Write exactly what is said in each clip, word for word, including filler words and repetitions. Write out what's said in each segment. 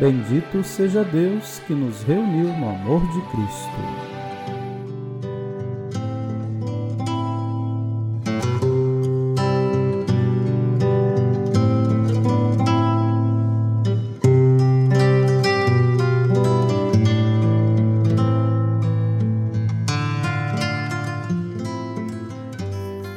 Bendito seja Deus que nos reuniu no amor de Cristo.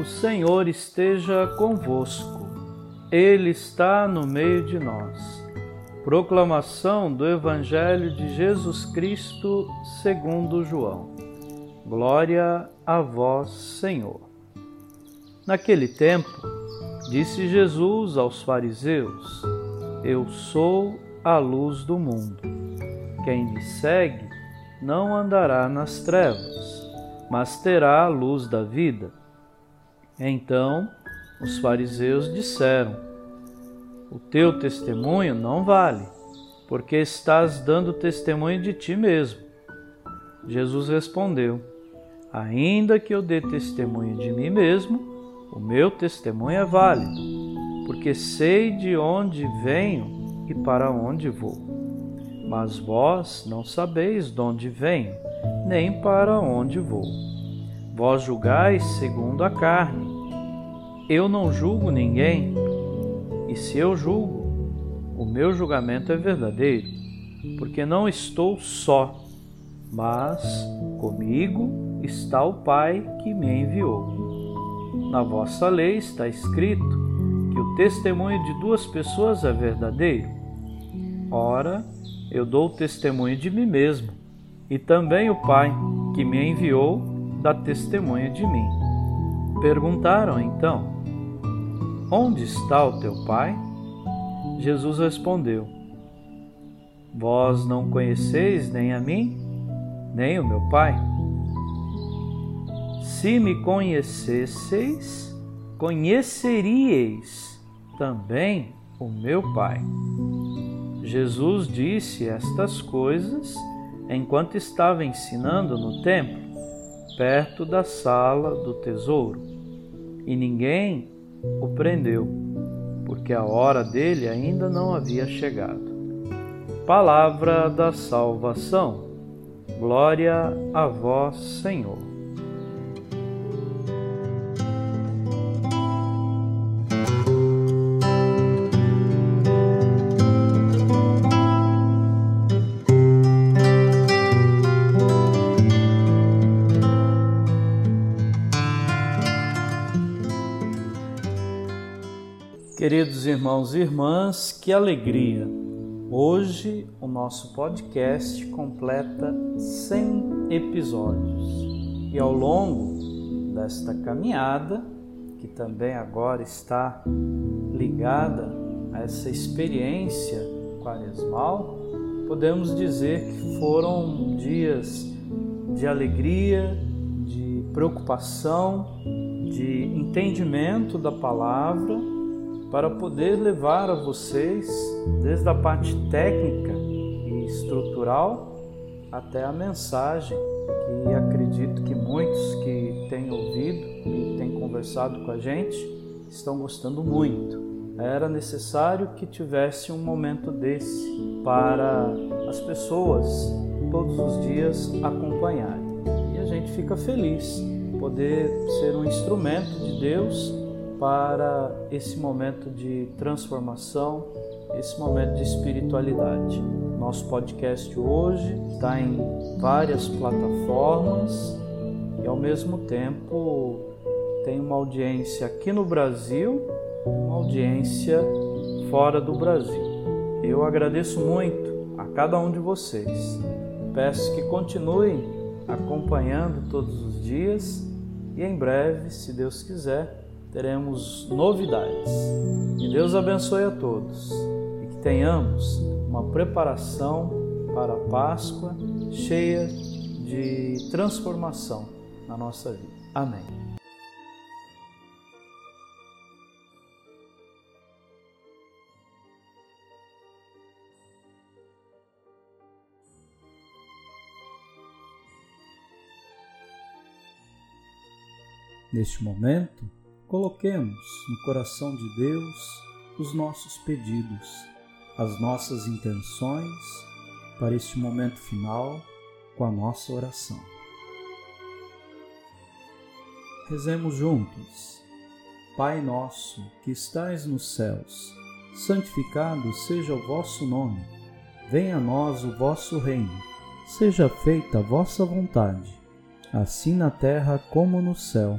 O Senhor esteja convosco. Ele está no meio de nós. Proclamação do Evangelho de Jesus Cristo segundo João. Glória a vós, Senhor. Naquele tempo, disse Jesus aos fariseus: Eu sou a luz do mundo. Quem me segue não andará nas trevas, mas terá a luz da vida. Então, os fariseus disseram: O teu testemunho não vale, porque estás dando testemunho de ti mesmo. Jesus respondeu: Ainda que eu dê testemunho de mim mesmo, o meu testemunho é válido, porque sei de onde venho e para onde vou. Mas vós não sabeis de onde venho, nem para onde vou. Vós julgais segundo a carne. Eu não julgo ninguém. E se eu julgo, o meu julgamento é verdadeiro, porque não estou só, mas comigo está o Pai que me enviou. Na vossa lei está escrito que o testemunho de duas pessoas é verdadeiro. Ora, eu dou testemunho de mim mesmo, e também o Pai que me enviou dá testemunho de mim. Perguntaram então: Onde está o teu Pai? Jesus respondeu: Vós não conheceis nem a mim, nem o meu Pai. Se me conhecesseis, conheceríeis também o meu Pai. Jesus disse estas coisas enquanto estava ensinando no templo, perto da sala do tesouro, e ninguém o prendeu, porque a hora dele ainda não havia chegado. Palavra da salvação. Glória a vós, Senhor. Queridos irmãos e irmãs, que alegria! Hoje o nosso podcast completa cem episódios e ao longo desta caminhada, que também agora está ligada a essa experiência quaresmal, podemos dizer que foram dias de alegria, de preocupação, de entendimento da palavra, para poder levar a vocês, desde a parte técnica e estrutural, até a mensagem, que acredito que muitos que têm ouvido e têm conversado com a gente estão gostando muito. Era necessário que tivesse um momento desse para as pessoas todos os dias acompanharem. E a gente fica feliz poder ser um instrumento de Deus para esse momento de transformação, esse momento de espiritualidade. Nosso podcast hoje está em várias plataformas e, ao mesmo tempo, tem uma audiência aqui no Brasil, uma audiência fora do Brasil. Eu agradeço muito a cada um de vocês. Peço que continuem acompanhando todos os dias e, em breve, se Deus quiser, teremos novidades. Que Deus abençoe a todos e que tenhamos uma preparação para a Páscoa cheia de transformação na nossa vida. Amém. Neste momento, coloquemos no coração de Deus os nossos pedidos, as nossas intenções para este momento final com a nossa oração. Rezemos juntos. Pai nosso, que estais nos céus, santificado seja o vosso nome. Venha a nós o vosso reino. Seja feita a vossa vontade, assim na terra como no céu.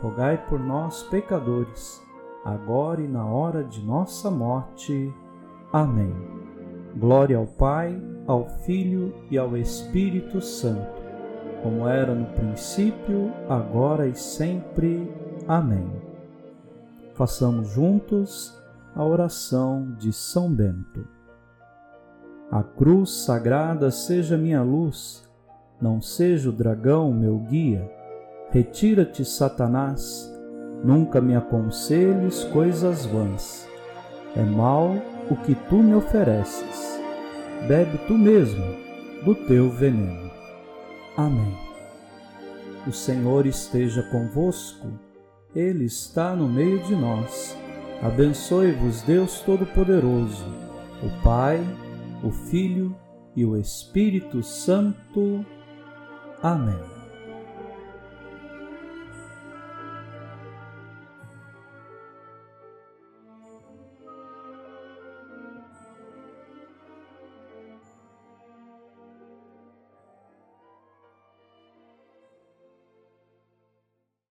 rogai por nós, pecadores, agora e na hora de nossa morte. Amém. Glória ao Pai, ao Filho e ao Espírito Santo, como era no princípio, agora e sempre. Amém. Façamos juntos a oração de São Bento. A cruz sagrada seja minha luz, não seja o dragão meu guia. Retira-te, Satanás, nunca me aconselhes coisas vãs. É mal o que tu me ofereces. Bebe tu mesmo do teu veneno. Amém. O Senhor esteja convosco. Ele está no meio de nós. Abençoe-vos Deus Todo-Poderoso, o Pai, o Filho e o Espírito Santo. Amém.